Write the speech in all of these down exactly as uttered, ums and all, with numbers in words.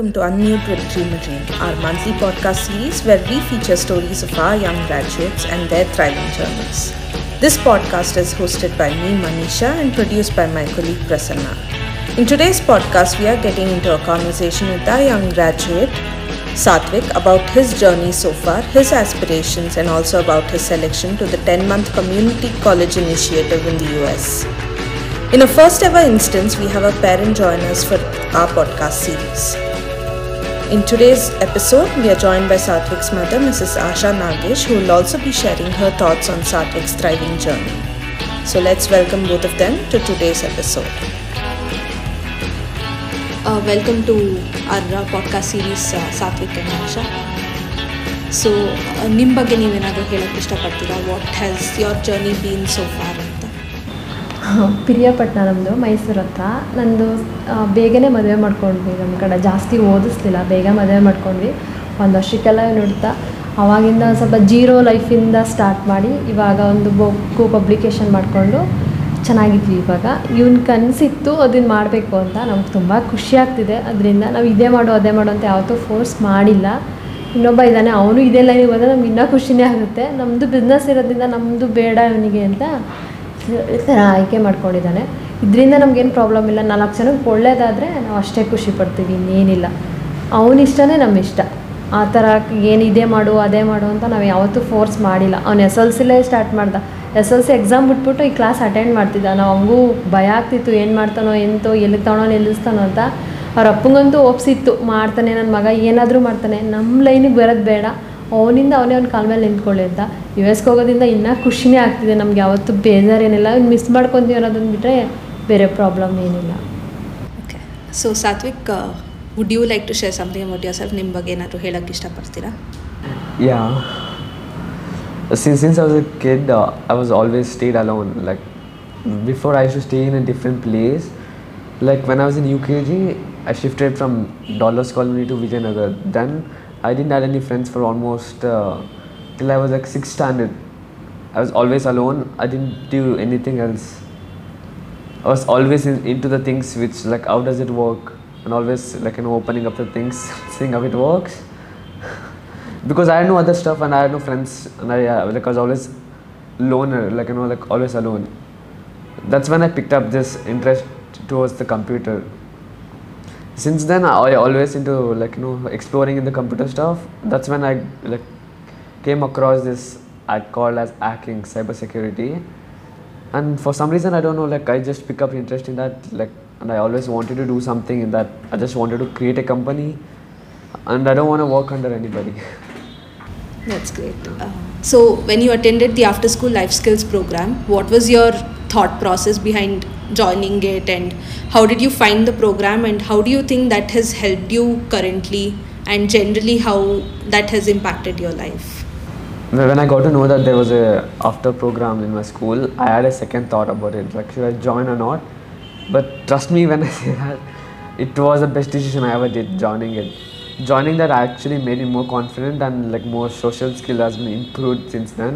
welcome to Unmute with Dream My Dream, our monthly podcast series where we feature stories of our young graduates and their thriving journeys. This podcast is hosted by me, Manisha, and produced by my colleague Prasanna. In today's podcast, we are getting into a conversation with our young graduate, Satvik, about his journey so far, his aspirations, and also about his selection to the ten-month community college initiative in the U S. In a first ever instance, we have a parent join us for our podcast series. In today's episode, we are joined by Satvik's mother, Missus Asha Nagesh, who will also be sharing her thoughts on Satvik's thriving journey. So let's welcome both of them to today's episode. Uh, welcome to our uh, podcast series, uh, Satvik and Asha. So, ನಿಮ್ಮ ಬಗ್ಗೆ ನೀವೇನಾದರೂ ಹೇಳಕ್ಕೆ ಇಷ್ಟಪಡ್ತೀರಾ? What has your journey been so far? Piriyapatna ನಮ್ಮದು, ಮೈಸೂರು ಹತ್ರ. ನಂದು ಬೇಗನೆ ಮದುವೆ ಮಾಡ್ಕೊಂಡ್ವಿ. ನಮ್ಮ ಕಡೆ ಜಾಸ್ತಿ ಓದಿಸ್ಲಿಲ್ಲ, ಬೇಗ ಮದುವೆ ಮಾಡ್ಕೊಂಡ್ವಿ. ಒಂದು ವರ್ಷಕ್ಕೆಲ್ಲ ನೋಡ್ತಾ ಆವಾಗಿಂದ ಸ್ವಲ್ಪ ಜೀರೋ ಲೈಫಿಂದ ಸ್ಟಾರ್ಟ್ ಮಾಡಿ ಇವಾಗ ಒಂದು ಬುಕ್ಕು ಪಬ್ಲಿಕೇಶನ್ ಮಾಡಿಕೊಂಡು ಚೆನ್ನಾಗಿದ್ವಿ. ಇವಾಗ ಇವನ್ ಕನಸಿತ್ತು ಅದನ್ನು ಮಾಡಬೇಕು ಅಂತ, ನಮ್ಗೆ ತುಂಬ ಖುಷಿ ಆಗ್ತಿದೆ. ಅದರಿಂದ ನಾವು ಇದೇ ಮಾಡು ಅದೇ ಮಾಡು ಅಂತ ಯಾವತ್ತೂ ಫೋರ್ಸ್ ಮಾಡಿಲ್ಲ. ಇನ್ನೊಬ್ಬ ಇದ್ದಾನೆ, ಅವನು ಇದೇ ಲೈನಿಗೆ ಬಂದರೆ ನಮ್ಗೆ ಇನ್ನೂ ಖುಷಿನೇ ಆಗುತ್ತೆ. ನಮ್ಮದು ಬಿಸ್ನೆಸ್ ಇರೋದ್ರಿಂದ ನಮ್ಮದು ಬೇಡ ಇವನಿಗೆ ಅಂತ ಆಯ್ಕೆ ಮಾಡ್ಕೊಂಡಿದ್ದಾನೆ. ಇದರಿಂದ ನಮಗೇನು ಪ್ರಾಬ್ಲಮ್ ಇಲ್ಲ. ನಾಲ್ಕು ಜನಕ್ಕೆ ಒಳ್ಳೇದಾದರೆ ನಾವು ಅಷ್ಟೇ ಖುಷಿ ಪಡ್ತೀವಿ, ಇನ್ನೇನಿಲ್ಲ. ಅವನ ಇಷ್ಟನೇ ನಮ್ಮ ಇಷ್ಟ. ಆ ಥರ ಏನು ಇದೇ ಮಾಡು ಅದೇ ಮಾಡು ಅಂತ ನಾವು ಯಾವತ್ತೂ ಫೋರ್ಸ್ ಮಾಡಿಲ್ಲ. ಅವ್ನು ಎಸ್ ಎಲ್ ಸಿಲೇ ಸ್ಟಾರ್ಟ್ ಮಾಡ್ದೆ. ಎಸ್ ಎಲ್ ಸಿ ಎಕ್ಸಾಮ್ ಬಿಟ್ಬಿಟ್ಟು ಈ ಕ್ಲಾಸ್ ಅಟೆಂಡ್ ಮಾಡ್ತಿದ್ದ. ನಾವು ಅವನಿಗೂ ಭಯ ಆಗ್ತಿತ್ತು, ಏನು ಮಾಡ್ತಾನೋ ಎಂತೋ, ಎಲ್ಲಿಗೆ ತಾನೋ ನಿಲ್ಲಿಸ್ತಾನೋ ಅಂತ. ಅವ್ರ ಅಪ್ಪಂಗಂತೂ ಒಪ್ಸಿತ್ತು, ಮಾಡ್ತಾನೆ ನನ್ನ ಮಗ, ಏನಾದರೂ ಮಾಡ್ತಾನೆ, ನಮ್ಮ ಲೈನಿಗೆ ಬರೋದು ಬೇಡ, ಅವನಿಂದ ಅವನೇ ಅವ್ನ ಕಾಲ ಮೇಲೆ ನಿಂತ್ಕೊಳ್ಳಿ ಅಂತ. ಯು ಎಸ್ಗೆ ಹೋಗೋದ್ರಿಂದ ಇನ್ನೂ ಖುಷಿನೇ ಆಗ್ತಿದೆ ನಮ್ಗೆ. ಯಾವತ್ತೂ ಬೇಜಾರೇನಿಲ್ಲ. ಇನ್ನು ಮಿಸ್ ಮಾಡ್ಕೊತೀವಿ ಅನ್ನೋದನ್ನು ಬಿಟ್ಟರೆ ಬೇರೆ ಪ್ರಾಬ್ಲಮ್ ಏನಿಲ್ಲ. Okay, so Satvik, would you like to share something about yourself? ನಿಮ್ಮ ಬಗ್ಗೆ ಏನಾದರೂ ಹೇಳೋಕ್ಕೆ ಇಷ್ಟಪಡ್ತೀರಾ? Yeah, since I was a kid I was always stayed alone. Like before I should stay in a different place. Like when I was in U K G I shifted from dollars colony to Vijayanagar. Then I didn't have any friends for almost uh, till I was like sixth standard. I was always alone. I didn't do anything else. I was always in, into the things which, like, how does it work, and always like, you know, opening up the things, seeing how it works. Because I had no other stuff and I had no friends, and I uh, like I was always loner, like you know, like always alone. That's when I picked up this interest towards the computer. Since then I always into like you know exploring in the computer stuff. That's when I like came across this ad called as hacking, cybersecurity, and for some reason I don't know, like I just picked up interest in that, like, and I always wanted to do something in that. I just wanted to create a company, and I don't want to work under anybody. That's great. Uh, so when you attended the after school life skills program, what was your thought process behind joining it, and how did you find the program, and how do you think that has helped you currently, and generally how that has impacted your life? When I got to know that there was a after program in my school, I had a second thought about it, like should I join or not. But trust me when I say that, it was the best decision I ever did, joining it. Joining that actually made me more confident, and like more social skill has been improved since then.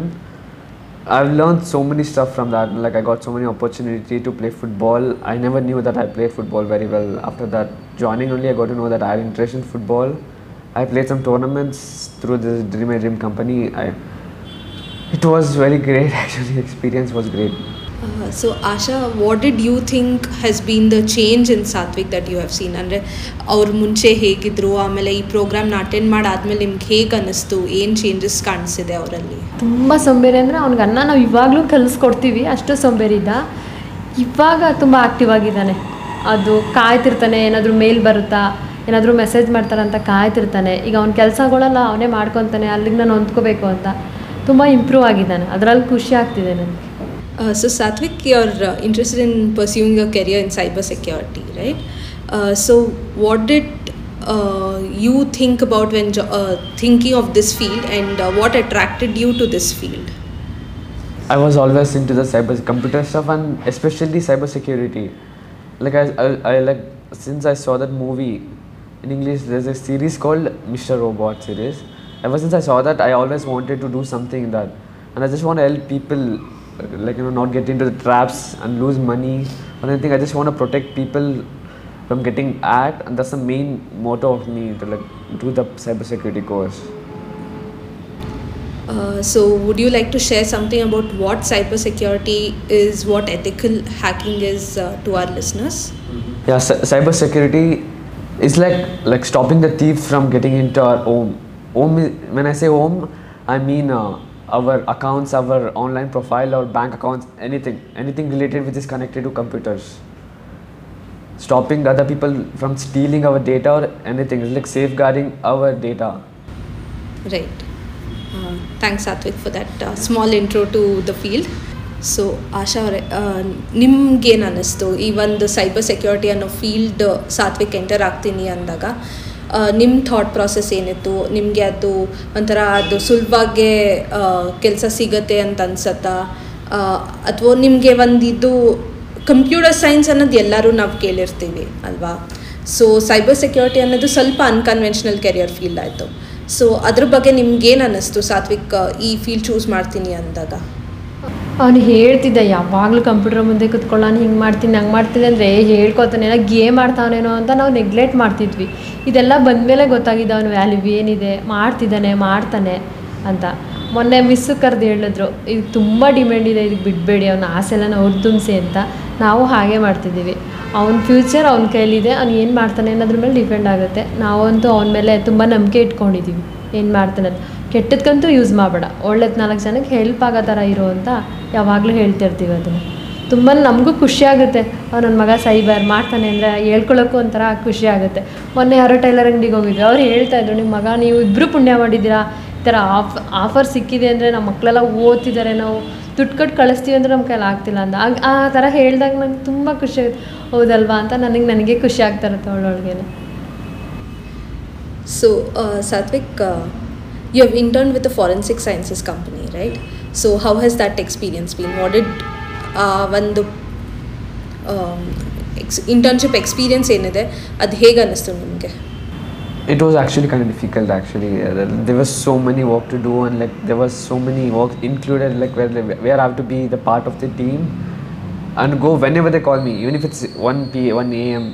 I've learned so many stuff from that. Like I got so many opportunity to play football. I never knew that I played football very well. After that, joining only, I got to know that I had interest in football. I played some tournaments through this Dream My Dream company. I, it was very great actually. Experience was great. Uh, so Asha, what did you think has been the change in Satvik that you have seen? And our munche hegidru amele ee program na attend mad admele nimge hege anistu, ಏನು changes ಕಾಣಿಸಿದೆ ಅವರಲ್ಲಿ? ತುಂಬ ಸೊಂಬೇರಿ ಅಂದರೆ ಅವನಿಗೆ ಅನ್ನ ನಾವು ಇವಾಗಲೂ ಕಲಿಸ್ಕೊಡ್ತೀವಿ, ಅಷ್ಟು ಸೊಂಬೇರಿ ಇದ್ದ. ಇವಾಗ ತುಂಬ ಆ್ಯಕ್ಟಿವ್ ಆಗಿದ್ದಾನೆ. ಅದು ಕಾಯ್ತಿರ್ತಾನೆ, ಏನಾದರೂ ಮೇಲ್ ಬರುತ್ತಾ, ಏನಾದರೂ ಮೆಸೇಜ್ ಮಾಡ್ತಾರಂತ ಕಾಯ್ತಿರ್ತಾನೆ. ಈಗ ಅವ್ನ ಕೆಲಸಗಳೆಲ್ಲ ಅವನೇ ಮಾಡ್ಕೊತಾನೆ, ಅಲ್ಲಿಗೆ ನಾನು ಹೊಂದ್ಕೋಬೇಕು ಅಂತ. ತುಂಬ ಇಂಪ್ರೂವ್ ಆಗಿದ್ದಾನೆ, ಅದರಲ್ಲಿ ಖುಷಿ ಆಗ್ತಿದೆ ನನಗೆ. Uh, so Satvik, you're uh, interested in pursuing a career in cyber security, right? Uh, so what did uh, you think about when jo- uh, thinking of this field, and uh, what attracted you to this field? I was always into the cyber computer stuff, and especially cyber security. Like I, I, I like since I saw that movie in English, there's a series called Mister Robot series. Ever since I saw that, I always wanted to do something in that, and I just want to help people. Like you know, not get into the traps and lose money or anything. I just want to protect people from getting hacked, and that's the main motto of me, to like do the cybersecurity course. Uh, so would you like to share something about what cybersecurity is, what ethical hacking is uh, to our listeners? Mm-hmm. Yeah, cybersecurity is like like stopping the thieves from getting into our home. Home is, when I say home, I mean uh, our accounts, our online profile, our bank accounts, anything, anything related which is connected to computers. Stopping other people from stealing our data or anything, it's like safeguarding our data. Right. Uh, thanks Satvik for that uh, small intro to the field. So Asha, ನಿಮಗೆ ಏನು ಅನ್ನಿಸ್ತು ಈ ಒಂದು cyber security ಅನ್ನೋ field Satvik enter ಆಗ್ತೀನಿ ಅಂದಾಗ ನಿಮ್ಮ thought process ಏನಿತ್ತು? ನಿಮಗೆ ಅದು ಒಂಥರ ಅದು ಸುಲಭವಾಗಿ ಕೆಲಸ ಸಿಗುತ್ತೆ ಅಂತ ಅನ್ಸತ್ತಾ, ಅಥವಾ ನಿಮಗೆ ಒಂದು ಇದು ಕಂಪ್ಯೂಟರ್ ಸೈನ್ಸ್ ಅನ್ನೋದು ಎಲ್ಲರೂ ನಾವು ಕೇಳಿರ್ತೀವಿ ಅಲ್ವಾ? ಸೊ ಸೈಬರ್ ಸೆಕ್ಯೂರಿಟಿ ಅನ್ನೋದು ಸ್ವಲ್ಪ ಅನ್ಕನ್ವೆನ್ಷನಲ್ ಕೆರಿಯರ್ ಫೀಲ್ಡ್ ಆಯಿತು. ಸೊ ಅದ್ರ ಬಗ್ಗೆ ನಿಮ್ಗೇನು ಅನ್ನಿಸ್ತು ಸಾತ್ವಿಕ್ ಈ ಫೀಲ್ಡ್ ಚೂಸ್ ಮಾಡ್ತೀನಿ ಅಂದಾಗ? ಅವನು ಹೇಳ್ತಿದ್ದ ಯಾವಾಗಲೂ ಕಂಪ್ಯೂಟರ್ ಮುಂದೆ ಕೂತ್ಕೊಳ್ಳೋ ಹಿಂಗೆ ಮಾಡ್ತೀನಿ ಹಂಗೆ ಮಾಡ್ತೀನಿ ಅಂದರೆ ಹೇಳ್ಕೊತಾನೇನೋ ಗೇಮ್ ಆಡ್ತಾವನೇನೋ ಅಂತ ನಾವು ನೆಗ್ಲೆಕ್ಟ್ ಮಾಡ್ತಿದ್ವಿ. ಇದೆಲ್ಲ ಬಂದಮೇಲೆ ಗೊತ್ತಾಗಿದೆ ಅವನ ವ್ಯಾಲ್ಯೂ ಏನಿದೆ, ಮಾಡ್ತಿದ್ದಾನೆ ಮಾಡ್ತಾನೆ ಅಂತ. ಮೊನ್ನೆ ಮಿಸ್ಸು ಕರೆದು ಹೇಳಿದ್ರು, ಇದು ತುಂಬ ಡಿಮ್ಯಾಂಡ್ ಇದೆ, ಇದಕ್ಕೆ ಬಿಡಬೇಡಿ, ಅವನ ಆಸೆಲ್ಲ ನಾವು ಹುರಿದುಂಬಿಸಿ ಅಂತ. ನಾವು ಹಾಗೆ ಮಾಡ್ತಿದ್ದೀವಿ. ಅವನ ಫ್ಯೂಚರ್ ಅವನ ಕೈಲಿದೆ, ಅವ್ನು ಏನು ಮಾಡ್ತಾನೆ ಅನ್ನೋದ್ರ ಮೇಲೆ ಡಿಪೆಂಡ್ ಆಗುತ್ತೆ. ನಾವಂತೂ ಅವನ ಮೇಲೆ ತುಂಬ ನಂಬಿಕೆ ಇಟ್ಕೊಂಡಿದ್ದೀವಿ, ಏನು ಮಾಡ್ತಾನೆ ಅಂತ. ಕೆಟ್ಟದಕ್ಕಂತೂ ಯೂಸ್ ಮಾಡಬೇಡ, ಒಳ್ಳೇದು ನಾಲ್ಕು ಜನಕ್ಕೆ ಹೆಲ್ಪ್ ಆಗೋ ಥರ ಇರೋ ಅಂತ ಯಾವಾಗಲೂ ಹೇಳ್ತಿರ್ತೀವಿ. ಅದನ್ನು ತುಂಬ ನಮಗೂ ಖುಷಿಯಾಗುತ್ತೆ. ಅವ್ನು ನನ್ನ ಮಗ ಸೈಬರ್ ಮಾಡ್ತಾನೆ ಅಂದರೆ ಹೇಳ್ಕೊಳ್ಳೋಕ್ಕೂ ಒಂಥರ ಖುಷಿಯಾಗುತ್ತೆ. ಮೊನ್ನೆ ಯಾರೋ ಟೈಲರ್ ಅಂಗಡಿಗೆ ಹೋಗಿದ್ರು, ಅವ್ರು ಹೇಳ್ತಾಯಿದ್ರು, ನಿಮ್ಮ ಮಗ ನೀವು ಇಬ್ಬರು ಪುಣ್ಯ ಮಾಡಿದ್ದೀರಾ, ಈ ಥರ ಆಫ್ ಆಫರ್ ಸಿಕ್ಕಿದೆ ಅಂದರೆ ನಮ್ಮ ಮಕ್ಕಳೆಲ್ಲ ಓದ್ತಿದ್ದಾರೆ, ನಾವು ದುಡ್ಡು ಕಟ್ಟು ಕಳಿಸ್ತೀವಿ ಅಂದರೆ ನಮ್ಮ ಕೈಲಿ ಆಗ್ತಿಲ್ಲ ಅಂತ. ಆಗ ಆ ಥರ ಹೇಳಿದಾಗ ನಂಗೆ ತುಂಬ ಖುಷಿ ಆಗುತ್ತೆ, ಹೌದಲ್ವಾ ಅಂತ ನನಗೆ ನನಗೆ ಖುಷಿ ಆಗ್ತಾ ಇರುತ್ತೆ ಅವಳೊಳಗೇನೆ. So Satvik, you have interned with a forensic sciences company, right? So how has that experience been? What did uh, when the um, ex- internship experience enide ad hege anistu nimge? It was actually kind of difficult actually. Uh, there was so many work to do, and like there was so many work included, like where where I have to be the part of the team and go whenever they call me, even if it's one p one a m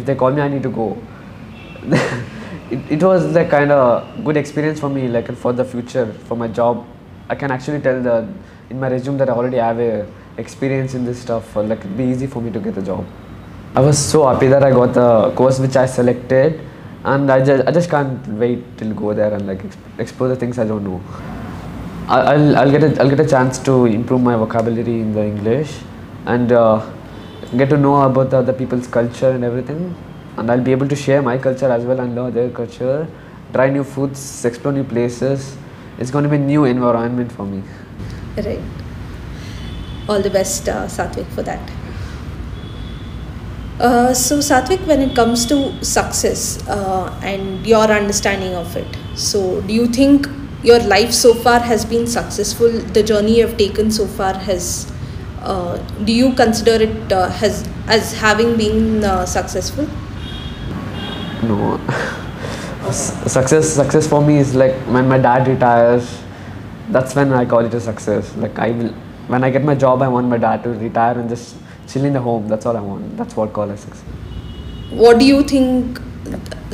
if they call me I need to go. It, it was the kind of good experience for me, like for the future, for my job. I can actually tell the in my resume that I already have a experience in this stuff, like it'd be easy for me to get a job. I was so happy that I got the course which I selected, and I just I just can't wait till go there and like exp- explore the things I don't know. I, I'll I'll get a, I'll get a chance to improve my vocabulary in the English, and uh, get to know about the other people's culture and everything. And I'll be able to share my culture as well and learn their culture, try new foods, explore new places. It's going to be a new environment for me. Right. All the best, uh, Satvik, for that. Uh, so, Satvik, when it comes to success uh, and your understanding of it, so do you think your life so far has been successful? The journey you have taken so far has, uh, do you consider it uh, has as having been uh, successful? No. success success for me is like when my dad retires, that's when I call it a success. Like I will, when I get my job, I want my dad to retire and just chill in the home. That's all I want. That's what I call a success. What do you think?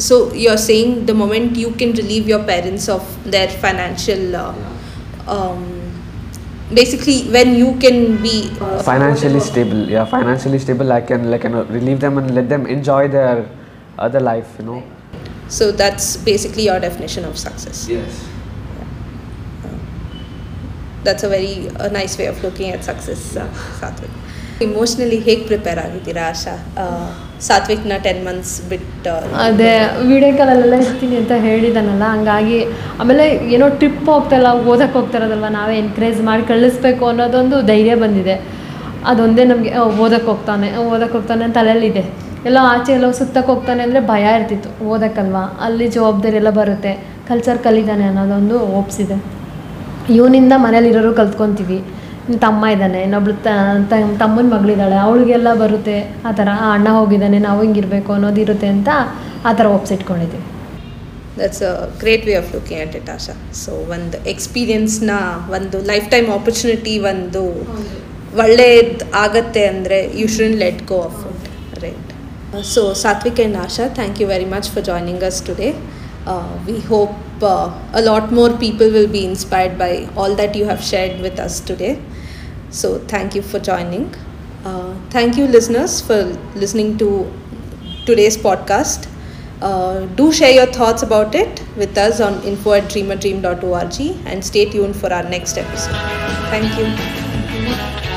So you're saying the moment you can relieve your parents of their financial uh, yeah. um basically when you can be uh, financially stable. Yeah, financially stable. I can like you know, relieve them and let them enjoy their other life, you know. So that's basically your definition of success. Yes. Yeah. Uh, that's a very uh, nice way of looking at success, uh, Satvik. Emotionally, ಹೇಗೆ prepare ಆಗಿದ್ದೀರಾ Asha? ಸಾತ್ವಿಕ್ನ ten months ಬಿಟ್ಟು ಅದೇ video ಕಾಲಲ್ಲೆಲ್ಲ ಇರ್ತೀನಿ ಅಂತ ಹೇಳಿದಾನಲ್ಲ, ಹಂಗಾಗಿ ಆಮೇಲೆ ಏನೋ trip ಹೋಗ್ತಾಯಿಲ್ಲ, ಓದಕ್ಕೆ ಹೋಗ್ತಾರದಲ್ವ, ನಾವೇ ಎನ್ಕರೇಜ್ ಮಾಡಿ ಕಳಿಸ್ಬೇಕು ಅನ್ನೋದೊಂದು ಧೈರ್ಯ ಬಂದಿದೆ. ಅದೊಂದೇ ನಮಗೆ ಓದಕ್ಕೆ ಹೋಗ್ತಾನೆ ಓದಕ್ಕೆ ಹೋಗ್ತಾನೆ ಅಂತ ತಲೆಯಲ್ಲಿದೆ. ಎಲ್ಲೋ ಆಚೆ ಎಲ್ಲೋ ಸುತ್ತಕ್ಕೆ ಹೋಗ್ತಾನೆ ಅಂದರೆ ಭಯ ಇರ್ತಿತ್ತು, ಓದಕ್ಕಲ್ವಾ, ಅಲ್ಲಿ ಜವಾಬ್ದಾರಿ ಎಲ್ಲ ಬರುತ್ತೆ, ಕಲ್ಚರ್ ಕಲಿತಾನೆ ಅನ್ನೋದೊಂದು ಓಪ್ಸಿದೆ. ಇವನಿಂದ ಮನೇಲಿರೋರು ಕಲ್ತ್ಕೊತೀವಿ. ತಮ್ಮ ಇದ್ದಾನೆ, ಇನ್ನೊಬ್ಳು ತಮ್ಮನ ಮಗಳಿದ್ದಾಳೆ, ಅವಳಿಗೆಲ್ಲ ಬರುತ್ತೆ ಆ ಥರ, ಅಣ್ಣ ಹೋಗಿದ್ದಾನೆ, ನಾವು ಹಿಂಗಿರಬೇಕು ಅನ್ನೋದಿರುತ್ತೆ ಅಂತ ಆ ಥರ ಓಪ್ಸ್ ಇಟ್ಕೊಂಡಿದ್ದೀವಿ. That's a great way of looking at it Asha. So ಒಂದು ಎಕ್ಸ್ಪೀರಿಯನ್ಸ್ನ ಒಂದು ಲೈಫ್ ಟೈಮ್ ಆಪರ್ಚುನಿಟಿ ಒಂದು ಒಳ್ಳೆಯದು ಆಗತ್ತೆ ಅಂದರೆ you shouldn't let go of it, right? So Satvik and Asha, thank you very much for joining us today. Uh, we hope uh, a lot more people will be inspired by all that you have shared with us today. So thank you for joining. Uh, thank you listeners for listening to today's podcast. Uh, do share your thoughts about it with us on info at dream a dream dot org and stay tuned for our next episode. Thank you.